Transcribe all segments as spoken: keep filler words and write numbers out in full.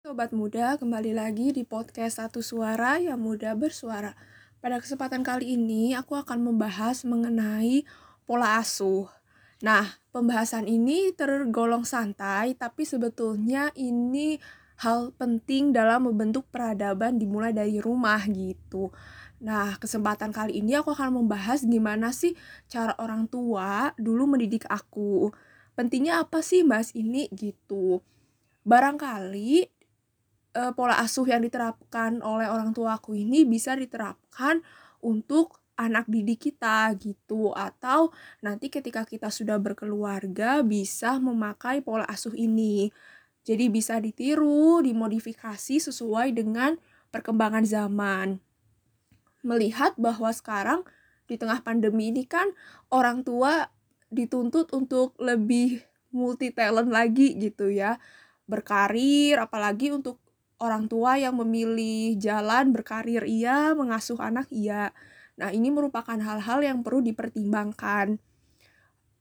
Sobat muda, kembali lagi di podcast Satu Suara yang Muda Bersuara. Pada kesempatan kali ini, aku akan membahas mengenai pola asuh. Nah, pembahasan ini tergolong santai, tapi sebetulnya ini hal penting dalam membentuk peradaban dimulai dari rumah gitu. Nah, kesempatan kali ini aku akan membahas gimana sih cara orang tua dulu mendidik aku. Pentingnya apa sih bahas ini gitu. Barangkali E, pola asuh yang diterapkan oleh orang tua aku ini bisa diterapkan untuk anak didik kita gitu, atau nanti ketika kita sudah berkeluarga bisa memakai pola asuh ini. Jadi bisa ditiru, dimodifikasi sesuai dengan perkembangan zaman. Melihat bahwa sekarang di tengah pandemi ini kan orang tua dituntut untuk lebih multi talent lagi gitu ya, berkarir, apalagi untuk orang tua yang memilih jalan berkarir iya, mengasuh anak iya. Nah, ini merupakan hal-hal yang perlu dipertimbangkan.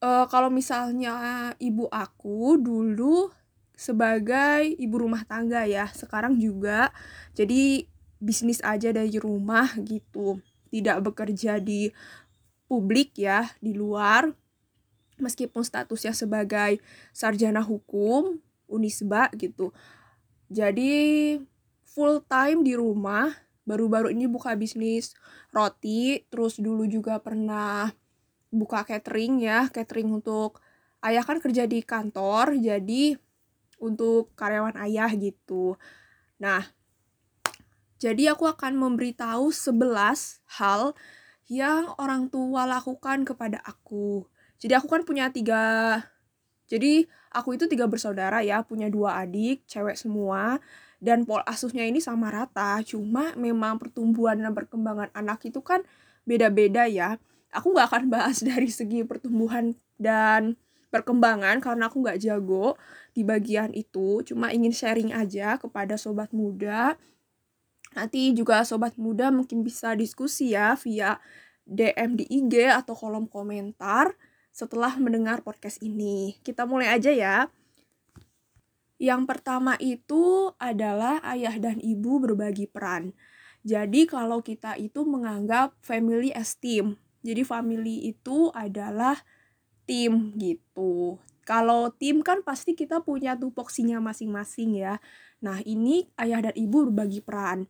E, kalau misalnya ibu aku dulu sebagai ibu rumah tangga ya, sekarang juga jadi bisnis aja dari rumah gitu. Tidak bekerja di publik ya, di luar. Meskipun statusnya sebagai sarjana hukum, Unisba gitu. Jadi full time di rumah, baru-baru ini buka bisnis roti, terus dulu juga pernah buka catering ya, catering untuk ayah kan kerja di kantor, jadi untuk karyawan ayah gitu. Nah, jadi aku akan memberitahu sebelas hal yang orang tua lakukan kepada aku. Jadi aku kan punya tiga, jadi aku itu tiga bersaudara ya, punya dua adik, cewek semua, dan pola asuhnya ini sama rata, cuma memang pertumbuhan dan perkembangan anak itu kan beda-beda ya. Aku gak akan bahas dari segi pertumbuhan dan perkembangan, karena aku gak jago di bagian itu, cuma ingin sharing aja kepada sobat muda. Nanti juga sobat muda mungkin bisa diskusi ya, via D M di I G atau kolom komentar. Setelah mendengar podcast ini, kita mulai aja ya. Yang pertama itu adalah ayah dan ibu berbagi peran. Jadi kalau kita itu menganggap family as team. Jadi family itu adalah tim gitu. Kalau tim kan pasti kita punya tupoksinya masing-masing ya. Nah, ini ayah dan ibu berbagi peran.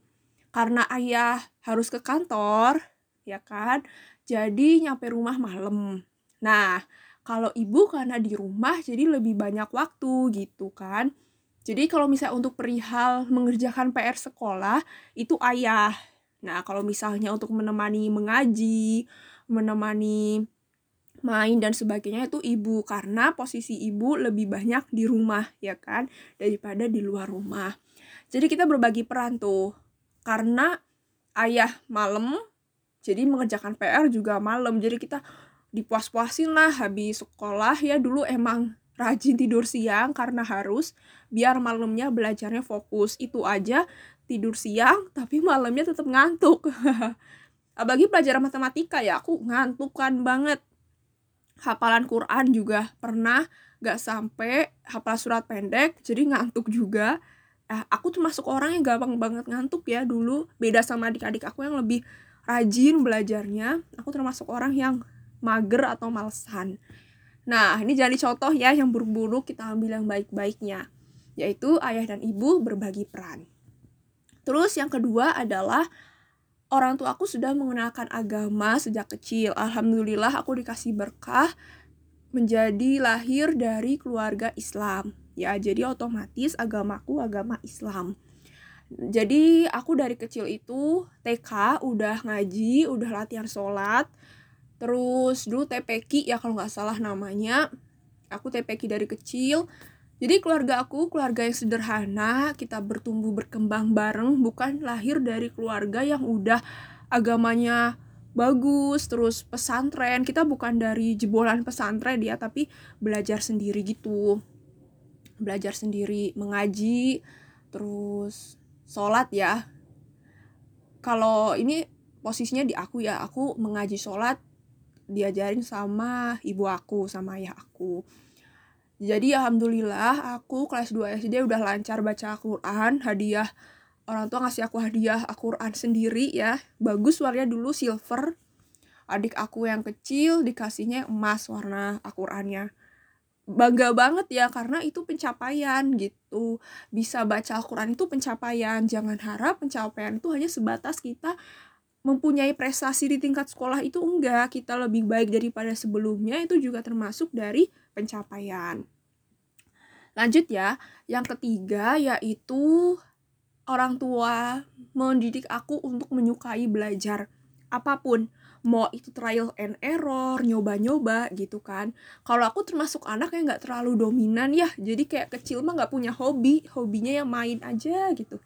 Karena ayah harus ke kantor, ya kan? Jadi nyampe rumah malam. Nah, kalau ibu karena di rumah jadi lebih banyak waktu gitu kan. Jadi kalau misalnya untuk perihal mengerjakan P R sekolah, itu ayah. Nah, kalau misalnya untuk menemani mengaji, menemani main dan sebagainya itu ibu. Karena posisi ibu lebih banyak di rumah ya kan, daripada di luar rumah. Jadi kita berbagi peran tuh. Karena ayah malam, jadi mengerjakan P R juga malam. Jadi kita dipuas-puasin lah habis sekolah ya, dulu emang rajin tidur siang karena harus biar malamnya belajarnya fokus, itu aja tidur siang tapi malamnya tetap ngantuk. Apalagi pelajaran matematika ya, aku ngantukan banget. Hafalan Quran juga pernah gak sampai hafal surat pendek jadi ngantuk juga. Eh, aku termasuk orang yang gampang banget ngantuk ya dulu, beda sama adik-adik aku yang lebih rajin belajarnya. Aku termasuk orang yang mager atau malesan. Nah, ini jadi contoh ya, yang buruk-buruk kita ambil yang baik-baiknya, yaitu ayah dan ibu berbagi peran. Terus yang kedua adalah orang tua aku sudah mengenalkan agama sejak kecil. Alhamdulillah aku dikasih berkah menjadi lahir dari keluarga Islam. Ya, jadi otomatis agamaku agama Islam. Jadi aku dari kecil itu T K udah ngaji, udah latihan sholat. Terus dulu T P K ya kalau nggak salah namanya, aku T P K dari kecil. Jadi keluarga aku, keluarga yang sederhana, kita bertumbuh berkembang bareng, bukan lahir dari keluarga yang udah agamanya bagus, terus pesantren. Kita bukan dari jebolan pesantren ya, tapi belajar sendiri gitu. Belajar sendiri, mengaji, terus sholat ya. Kalau ini posisinya di aku ya, aku mengaji sholat, diajarin sama ibu aku, sama ayah aku. Jadi alhamdulillah aku kelas dua S D udah lancar baca Al-Quran, hadiah. Orang tua ngasih aku hadiah Al-Quran sendiri ya. Bagus warnanya dulu silver. Adik aku yang kecil dikasihnya emas warna Al-Qurannya. Bangga banget ya karena itu pencapaian gitu. Bisa baca Al-Quran itu pencapaian. Jangan harap pencapaian itu hanya sebatas kita mempunyai prestasi di tingkat sekolah, itu enggak, kita lebih baik daripada sebelumnya, itu juga termasuk dari pencapaian. Lanjut ya, yang ketiga yaitu orang tua mendidik aku untuk menyukai belajar apapun, mau itu trial and error, nyoba-nyoba gitu kan. Kalau aku termasuk anak yang gak terlalu dominan ya, jadi kayak kecil mah gak punya hobi, hobinya yang main aja gitu.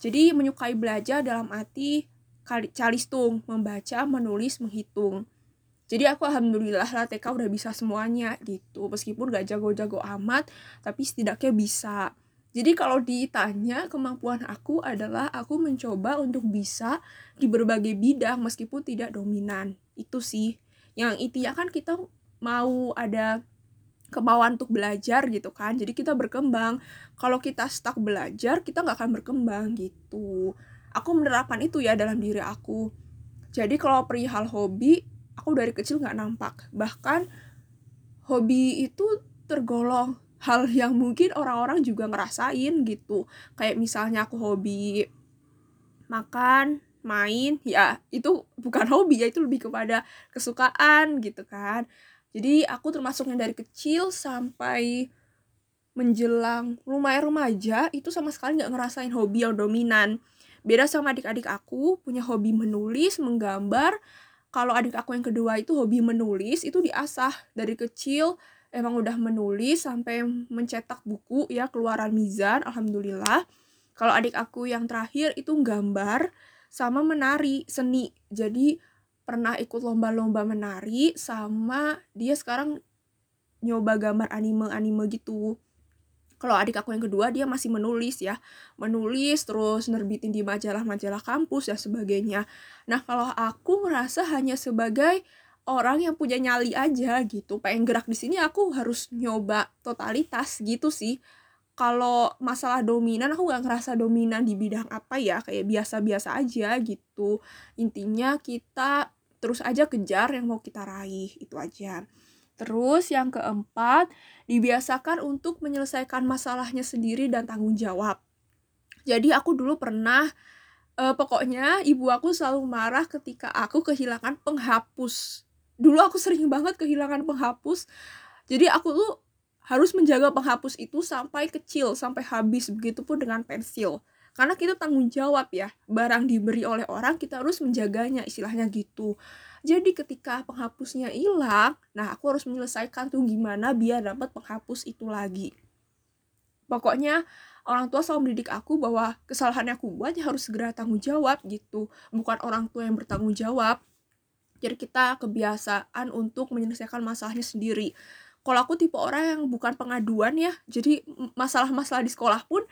Jadi menyukai belajar dalam arti calistung, membaca, menulis, menghitung. Jadi aku alhamdulillah lah T K udah bisa semuanya gitu. Meskipun gak jago-jago amat, tapi setidaknya bisa. Jadi kalau ditanya, kemampuan aku adalah aku mencoba untuk bisa di berbagai bidang meskipun tidak dominan. Itu sih. Yang intinya kan kita mau ada kemauan untuk belajar gitu kan. Jadi kita berkembang. Kalau kita stuck belajar, kita gak akan berkembang gitu. Aku menerapkan itu ya dalam diri aku. Jadi kalau perihal hobi, aku dari kecil gak nampak. Bahkan hobi itu tergolong hal yang mungkin orang-orang juga ngerasain gitu. Kayak misalnya aku hobi makan, main, ya itu bukan hobi ya, itu lebih kepada kesukaan gitu kan. Jadi aku termasuknya dari kecil sampai menjelang lumayan remaja, itu sama sekali gak ngerasain hobi yang dominan. Beda sama adik-adik aku, punya hobi menulis, menggambar. Kalau adik aku yang kedua itu hobi menulis, itu diasah dari kecil. Emang udah menulis sampai mencetak buku ya, keluaran Mizan, alhamdulillah. Kalau adik aku yang terakhir itu gambar sama menari, seni. Jadi pernah ikut lomba-lomba menari sama dia sekarang nyoba gambar anime-anime gitu. Kalau adik aku yang kedua, dia masih menulis ya. Menulis, terus nerbitin di majalah-majalah kampus dan sebagainya. Nah, kalau aku merasa hanya sebagai orang yang punya nyali aja gitu. Pengen gerak di sini, aku harus nyoba totalitas gitu sih. Kalau masalah dominan, aku gak ngerasa dominan di bidang apa ya. Kayak biasa-biasa aja gitu. Intinya kita terus aja kejar yang mau kita raih, itu aja. Terus yang keempat, dibiasakan untuk menyelesaikan masalahnya sendiri dan tanggung jawab. Jadi aku dulu pernah, eh, pokoknya ibu aku selalu marah ketika aku kehilangan penghapus. Dulu aku sering banget kehilangan penghapus. Jadi aku tuh harus menjaga penghapus itu sampai kecil, sampai habis. Begitupun dengan pensil. Karena kita tanggung jawab ya. Barang diberi oleh orang, kita harus menjaganya, istilahnya gitu. Jadi ketika penghapusnya hilang, nah aku harus menyelesaikan tuh gimana biar dapat penghapus itu lagi. Pokoknya orang tua selalu mendidik aku bahwa kesalahan yang aku buat ya harus segera tanggung jawab gitu. Bukan orang tua yang bertanggung jawab. Jadi kita kebiasaan untuk menyelesaikan masalahnya sendiri. Kalau aku tipe orang yang bukan pengaduan ya, jadi masalah-masalah di sekolah pun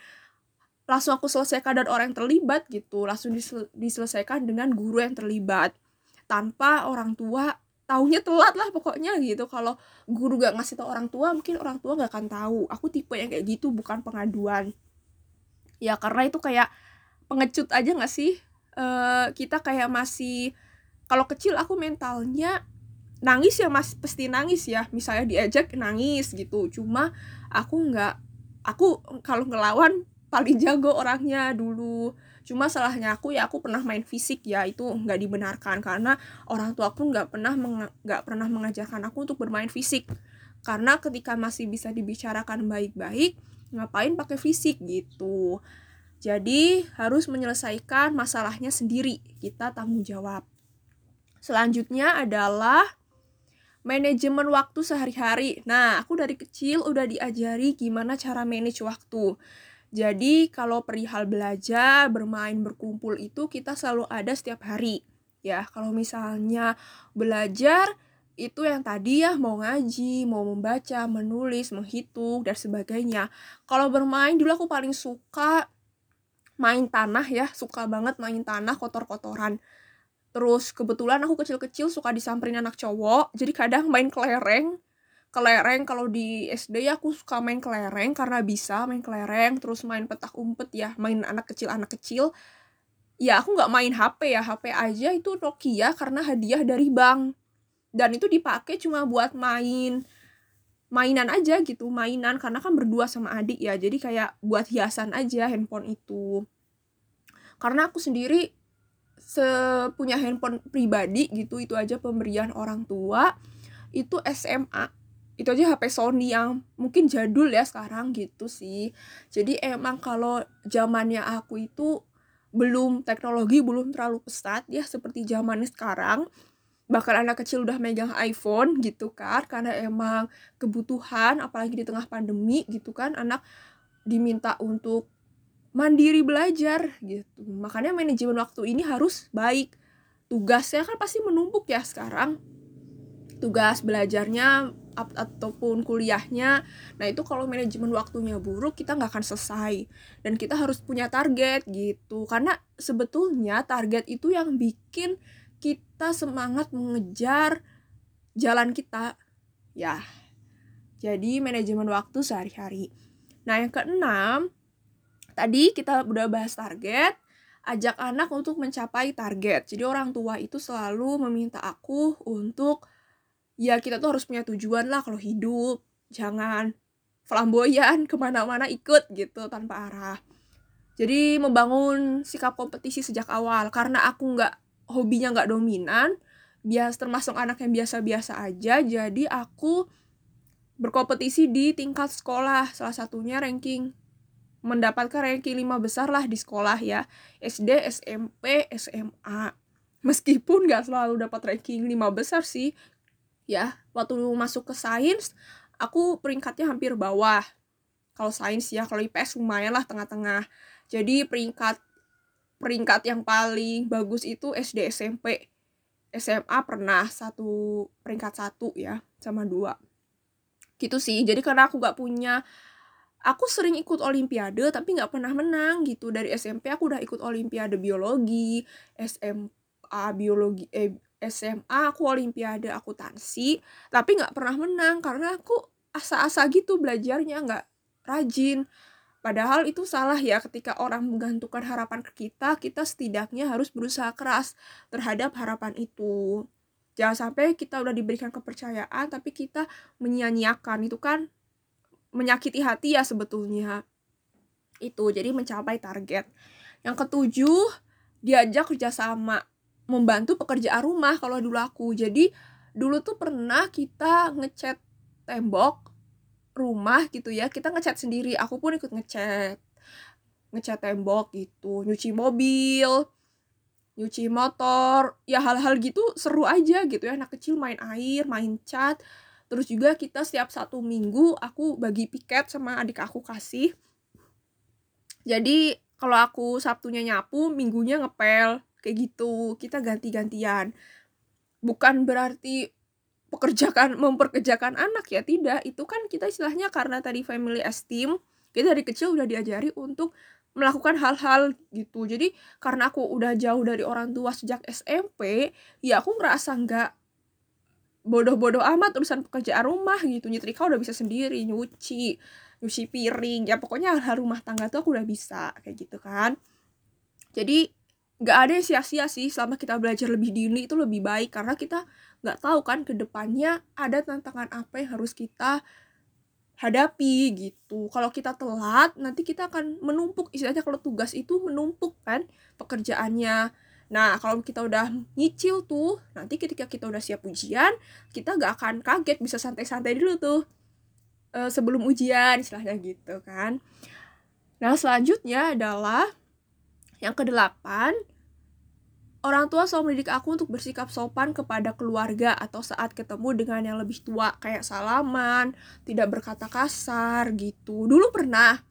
langsung aku selesaikan dan orang yang terlibat gitu. Langsung disel- diselesaikan dengan guru yang terlibat. Tanpa orang tua, taunya telat lah pokoknya gitu. Kalau guru gak ngasih tau orang tua, mungkin orang tua gak akan tahu. Aku tipe yang kayak gitu, bukan pengaduan. Ya karena itu kayak pengecut aja gak sih? E, kita kayak masih, kalau kecil aku mentalnya nangis ya mas, pasti nangis ya. Misalnya diajak nangis gitu. Cuma aku gak, aku kalau ngelawan paling jago orangnya dulu. Cuma salahnya aku ya aku pernah main fisik ya, itu nggak dibenarkan karena orang tua aku nggak pernah meng- nggak pernah mengajarkan aku untuk bermain fisik. Karena ketika masih bisa dibicarakan baik-baik, ngapain pakai fisik gitu. Jadi harus menyelesaikan masalahnya sendiri, kita tanggung jawab. Selanjutnya adalah manajemen waktu sehari-hari. Nah, aku dari kecil udah diajari gimana cara manage waktu. Jadi kalau perihal belajar, bermain, berkumpul itu kita selalu ada setiap hari. Ya, kalau misalnya belajar itu yang tadi ya mau ngaji, mau membaca, menulis, menghitung dan sebagainya. Kalau bermain dulu aku paling suka main tanah ya, suka banget main tanah kotor-kotoran. Terus kebetulan aku kecil-kecil suka disamperin anak cowok, jadi kadang main kelereng. kelereng. Kalau di S D ya aku suka main kelereng karena bisa main kelereng, terus main petak umpet ya, main anak kecil-anak kecil. Ya aku nggak main H P ya, H P aja itu Nokia karena hadiah dari bank. Dan itu dipakai cuma buat main mainan aja gitu, mainan karena kan berdua sama adik ya. Jadi kayak buat hiasan aja handphone itu. Karena aku sendiri sepunya handphone pribadi gitu, itu aja pemberian orang tua. Itu S M A. Itu aja H P Sony yang mungkin jadul ya sekarang gitu sih. Jadi emang kalau zamannya aku itu belum, teknologi belum terlalu pesat ya seperti zamannya sekarang. Bahkan anak kecil udah megang iPhone gitu kan, karena emang kebutuhan apalagi di tengah pandemi gitu kan, anak diminta untuk mandiri belajar gitu. Makanya manajemen waktu ini harus baik. Tugasnya kan pasti menumpuk ya sekarang. Tugas belajarnya ataupun kuliahnya, nah itu kalau manajemen waktunya buruk kita nggak akan selesai, dan kita harus punya target gitu, karena sebetulnya target itu yang bikin kita semangat mengejar jalan kita ya. Jadi manajemen waktu sehari-hari. Nah yang keenam, tadi kita udah bahas target, ajak anak untuk mencapai target. Jadi orang tua itu selalu meminta aku untuk ya kita tuh harus punya tujuan lah kalau hidup. Jangan flamboyan kemana-mana ikut gitu tanpa arah. Jadi membangun sikap kompetisi sejak awal. Karena aku gak, hobinya gak dominan, bias, termasuk anak yang biasa-biasa aja. Jadi aku berkompetisi di tingkat sekolah. Salah satunya ranking, mendapatkan ranking lima besar lah di sekolah ya. S D, S M P, S M A. Meskipun gak selalu dapat ranking lima besar sih. Ya, waktu masuk ke sains, aku peringkatnya hampir bawah. Kalau sains ya, kalau I P S lumayan lah tengah-tengah. Jadi peringkat peringkat yang paling bagus itu S D, S M P. S M A pernah satu peringkat satu ya, sama dua. Gitu sih, jadi karena aku gak punya, aku sering ikut olimpiade tapi gak pernah menang gitu. Dari S M P aku udah ikut olimpiade biologi, S M A biologi, eh, S M A aku olimpiade akuntansi tapi nggak pernah menang karena aku asa-asa gitu belajarnya, nggak rajin. Padahal itu salah ya, ketika orang menggantungkan harapan ke kita, kita setidaknya harus berusaha keras terhadap harapan itu. Jangan sampai kita udah diberikan kepercayaan tapi kita menyia-nyiakan, itu kan menyakiti hati ya sebetulnya. Itu jadi mencapai target. Yang ketujuh, diajak kerjasama, membantu pekerjaan rumah kalau dulu aku. Jadi dulu tuh pernah kita ngecat tembok rumah gitu ya, kita ngecat sendiri, aku pun ikut ngecat ngecat tembok gitu, nyuci mobil, nyuci motor, ya hal-hal gitu seru aja gitu ya, anak kecil main air, main cat. Terus juga kita setiap satu minggu aku bagi piket sama adik aku kasih. Jadi kalau aku Sabtunya nyapu, Minggunya ngepel. Kayak gitu, kita ganti-gantian. Bukan berarti pekerjaan, memperkerjakan anak ya, tidak. Itu kan kita istilahnya karena tadi family esteem, kita dari kecil udah diajari untuk melakukan hal-hal gitu. Jadi karena aku udah jauh dari orang tua sejak S M P, ya aku ngerasa nggak bodoh-bodoh amat urusan pekerjaan rumah gitu. Nyetrika udah bisa sendiri, nyuci, nyuci piring, ya pokoknya hal-hal rumah tangga tuh aku udah bisa, kayak gitu kan. Jadi nggak ada yang sia-sia sih, selama kita belajar lebih dini itu lebih baik. Karena kita nggak tahu kan ke depannya ada tantangan apa yang harus kita hadapi gitu. Kalau kita telat, nanti kita akan menumpuk. Istilahnya kalau tugas itu menumpuk kan pekerjaannya. Nah, kalau kita udah nyicil tuh, nanti ketika kita udah siap ujian, kita nggak akan kaget, bisa santai-santai dulu tuh e, sebelum ujian, istilahnya gitu kan. Nah, selanjutnya adalah yang kedelapan, orang tua selalu mendidik aku untuk bersikap sopan kepada keluarga atau saat ketemu dengan yang lebih tua. Kayak salaman, tidak berkata kasar gitu. Dulu pernah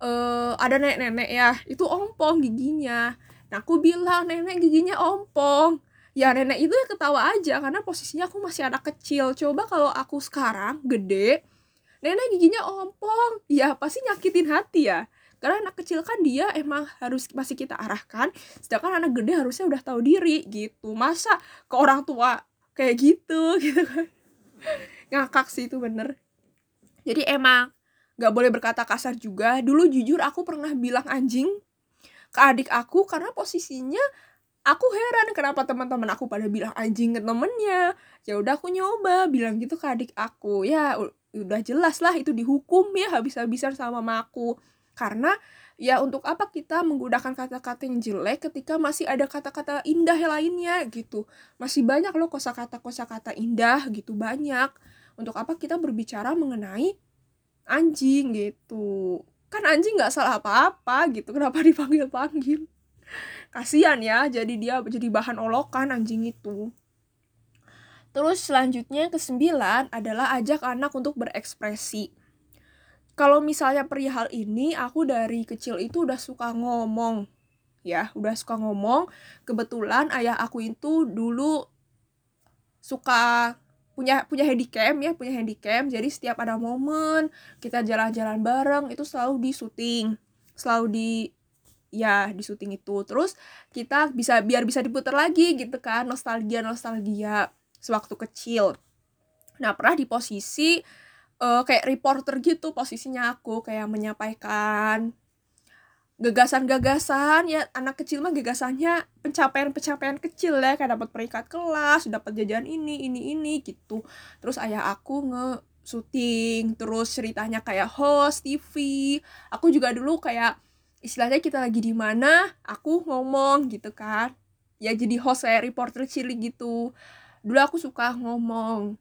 uh, ada nenek-nenek ya, itu ompong giginya. Nah aku bilang, nenek giginya ompong. Ya nenek itu ya ketawa aja karena posisinya aku masih anak kecil. Coba kalau aku sekarang gede, nenek giginya ompong, ya pasti nyakitin hati ya. Karena anak kecil kan dia emang harus masih kita arahkan, sedangkan anak gede harusnya udah tahu diri gitu. Masa ke orang tua kayak gitu gitu kan. ngakak sih itu bener. Jadi emang gak boleh berkata kasar juga. Dulu jujur aku pernah bilang anjing ke adik aku karena posisinya aku heran kenapa teman-teman aku pada bilang anjing ke temennya. Ya udah aku nyoba bilang gitu ke adik aku. Ya udah jelas lah itu dihukum ya habis-habisan sama mamaku. Karena ya untuk apa kita menggunakan kata-kata yang jelek ketika masih ada kata-kata indah lainnya gitu. Masih banyak loh kosakata-kosa kata indah gitu, banyak. Untuk apa kita berbicara mengenai anjing gitu. Kan anjing gak salah apa-apa gitu, kenapa dipanggil-panggil. Kasian ya, jadi dia jadi bahan olokan anjing itu. Terus selanjutnya kesembilan adalah ajak anak untuk berekspresi. Kalau misalnya perihal ini, aku dari kecil itu udah suka ngomong. Ya, udah suka ngomong. Kebetulan ayah aku itu dulu suka punya punya handycam ya, punya handycam. Jadi setiap ada momen kita jalan-jalan bareng itu selalu di syuting. Selalu di ya, di syuting itu. Terus kita bisa biar bisa diputar lagi gitu kan, nostalgia-nostalgia sewaktu kecil. Nah, pernah di posisi Uh, kayak reporter gitu posisinya aku, kayak menyampaikan gagasan-gagasan ya, anak kecil mah gagasannya pencapaian-pencapaian kecil ya, kayak dapat peringkat kelas, dapat jajan ini ini ini gitu. Terus ayah aku nge-syuting, terus ceritanya kayak host T V. Aku juga dulu kayak istilahnya kita lagi di mana, aku ngomong gitu kan. Ya jadi host kayak reporter cilik gitu. Dulu aku suka ngomong.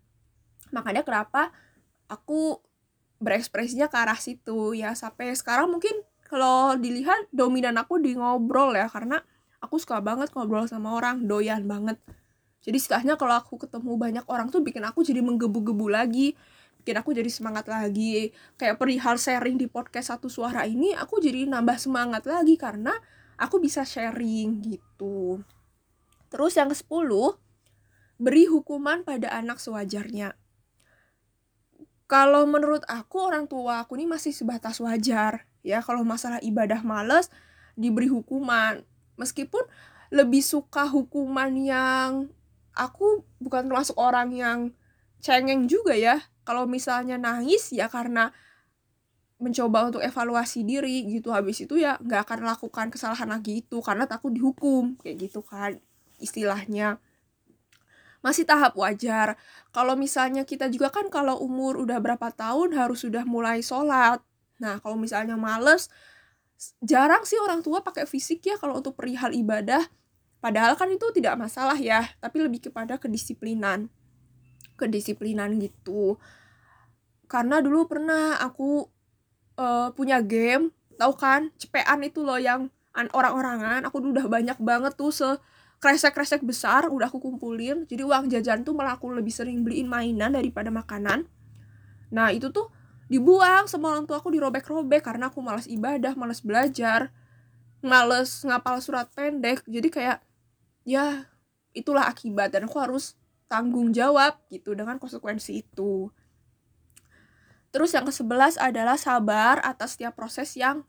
Makanya kenapa aku berekspresinya ke arah situ ya, sampai sekarang mungkin kalau dilihat dominan aku di ngobrol ya, karena aku suka banget ngobrol sama orang, doyan banget. Jadi setelahnya kalau aku ketemu banyak orang tuh bikin aku jadi menggebu-gebu lagi, bikin aku jadi semangat lagi. Kayak perihal sharing di podcast Satu Suara ini aku jadi nambah semangat lagi karena aku bisa sharing gitu. Terus yang kesepuluh, beri hukuman pada anak sewajarnya. Kalau menurut aku, orang tua aku ini masih sebatas wajar. Ya, kalau masalah ibadah malas, diberi hukuman. Meskipun lebih suka hukuman yang aku bukan termasuk orang yang cengeng juga ya. Kalau misalnya nangis ya karena mencoba untuk evaluasi diri gitu. Habis itu ya nggak akan lakukan kesalahan lagi itu karena takut dihukum. Kayak gitu kan istilahnya. Masih tahap wajar. Kalau misalnya kita juga kan kalau umur udah berapa tahun harus sudah mulai sholat. Nah, kalau misalnya males, jarang sih orang tua pakai fisik ya kalau untuk perihal ibadah. Padahal kan itu tidak masalah ya, tapi lebih kepada kedisiplinan. Kedisiplinan gitu. Karena dulu pernah aku uh, punya game, tahu kan, cepean itu loh yang orang-orangan. Aku udah banyak banget tuh se... kresek-kresek besar, udah aku kumpulin. Jadi uang jajan tuh malah aku lebih sering beliin mainan daripada makanan. Nah itu tuh dibuang sama orang tua aku, dirobek-robek karena aku malas ibadah, malas belajar, malas ngapal surat pendek. Jadi kayak ya itulah akibat dan aku harus tanggung jawab gitu dengan konsekuensi itu. Terus yang kesebelas adalah sabar atas setiap proses yang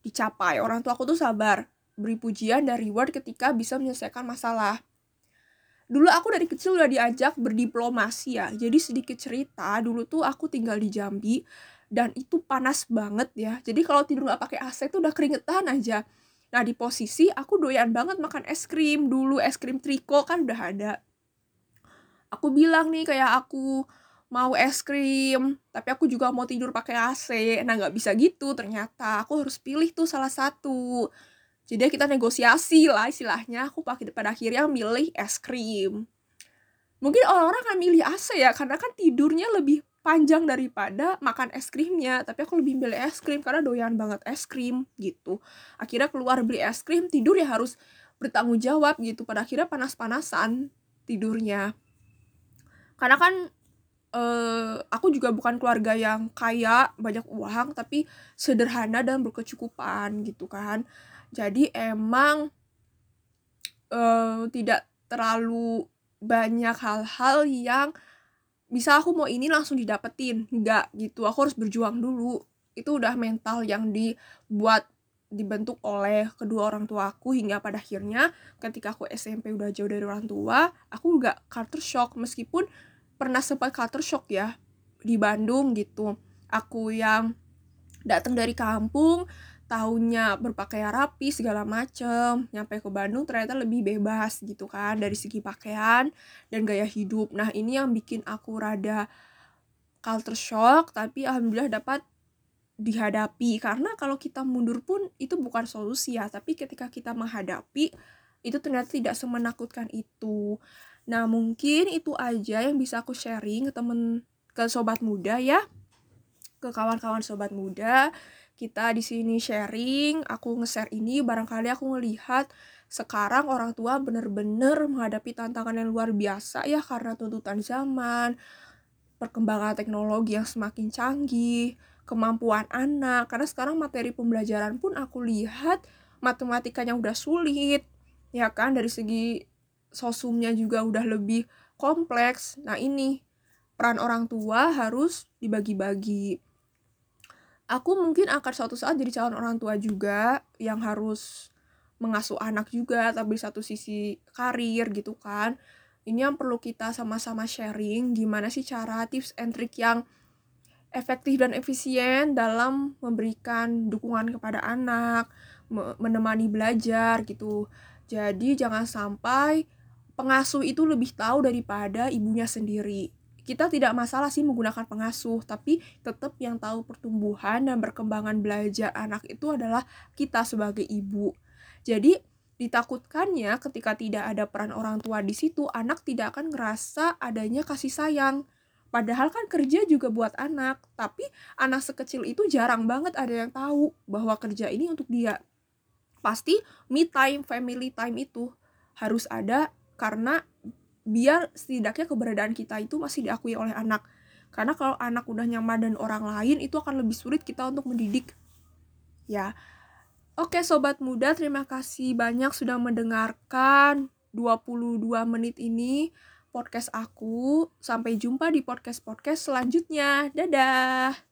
dicapai. Orang tua aku tuh sabar, beri pujian dan reward ketika bisa menyelesaikan masalah. Dulu aku dari kecil udah diajak berdiplomasi ya. Jadi sedikit cerita, dulu tuh aku tinggal di Jambi dan itu panas banget ya. Jadi kalau tidur nggak pakai A C tuh udah keringetan aja. Nah di posisi aku doyan banget makan es krim dulu, es krim Triko kan udah ada. Aku bilang nih kayak aku mau es krim, tapi aku juga mau tidur pakai A C. Nah nggak bisa gitu ternyata. Aku harus pilih tuh salah satu. Jadi kita negosiasi lah istilahnya, aku pakai pada akhirnya milih es krim. Mungkin orang-orang akan milih A C ya, karena kan tidurnya lebih panjang daripada makan es krimnya. Tapi aku lebih milih es krim, karena doyan banget es krim gitu. Akhirnya keluar beli es krim, tidur ya harus bertanggung jawab gitu. Pada akhirnya panas-panasan tidurnya. Karena kan eh, aku juga bukan keluarga yang kaya, banyak uang, tapi sederhana dan berkecukupan gitu kan. Jadi emang uh, tidak terlalu banyak hal-hal yang misal aku mau ini langsung didapetin. Enggak gitu, aku harus berjuang dulu. Itu udah mental yang dibuat, dibentuk oleh kedua orang tua aku. Hingga pada akhirnya ketika aku S M P udah jauh dari orang tua, aku gak culture shock meskipun pernah sempat culture shock ya di Bandung gitu. Aku yang datang dari kampung, taunya berpakaian rapi segala macem, nyampe ke Bandung ternyata lebih bebas gitu kan dari segi pakaian dan gaya hidup. Nah ini yang bikin aku rada culture shock, tapi alhamdulillah dapat dihadapi, karena kalau kita mundur pun itu bukan solusi ya, tapi ketika kita menghadapi itu ternyata tidak semenakutkan itu. Nah mungkin itu aja yang bisa aku sharing ke temen, ke sobat muda ya, ke kawan-kawan sobat muda. Kita di sini sharing, aku nge-share ini, barangkali aku ngelihat sekarang orang tua bener-bener menghadapi tantangan yang luar biasa ya, karena tuntutan zaman, perkembangan teknologi yang semakin canggih, kemampuan anak, karena sekarang materi pembelajaran pun aku lihat matematikanya udah sulit, ya kan, dari segi sosumnya juga udah lebih kompleks. Nah ini, peran orang tua harus dibagi-bagi. Aku mungkin akan suatu saat jadi calon orang tua juga yang harus mengasuh anak juga, tapi satu sisi karir gitu kan. Ini yang perlu kita sama-sama sharing, gimana sih cara tips and trick yang efektif dan efisien dalam memberikan dukungan kepada anak, menemani belajar gitu. Jadi jangan sampai pengasuh itu lebih tahu daripada ibunya sendiri. Kita tidak masalah sih menggunakan pengasuh, tapi tetap yang tahu pertumbuhan dan perkembangan belajar anak itu adalah kita sebagai ibu. Jadi ditakutkannya ketika tidak ada peran orang tua di situ, anak tidak akan ngerasa adanya kasih sayang. Padahal kan kerja juga buat anak, tapi anak sekecil itu jarang banget ada yang tahu bahwa kerja ini untuk dia. Pasti me time, family time itu harus ada, karena biar setidaknya keberadaan kita itu masih diakui oleh anak. Karena kalau anak udah nyaman dan orang lain, itu akan lebih sulit kita untuk mendidik ya. Oke sobat muda, terima kasih banyak sudah mendengarkan dua puluh dua menit ini podcast aku. Sampai jumpa di podcast-podcast selanjutnya. Dadah.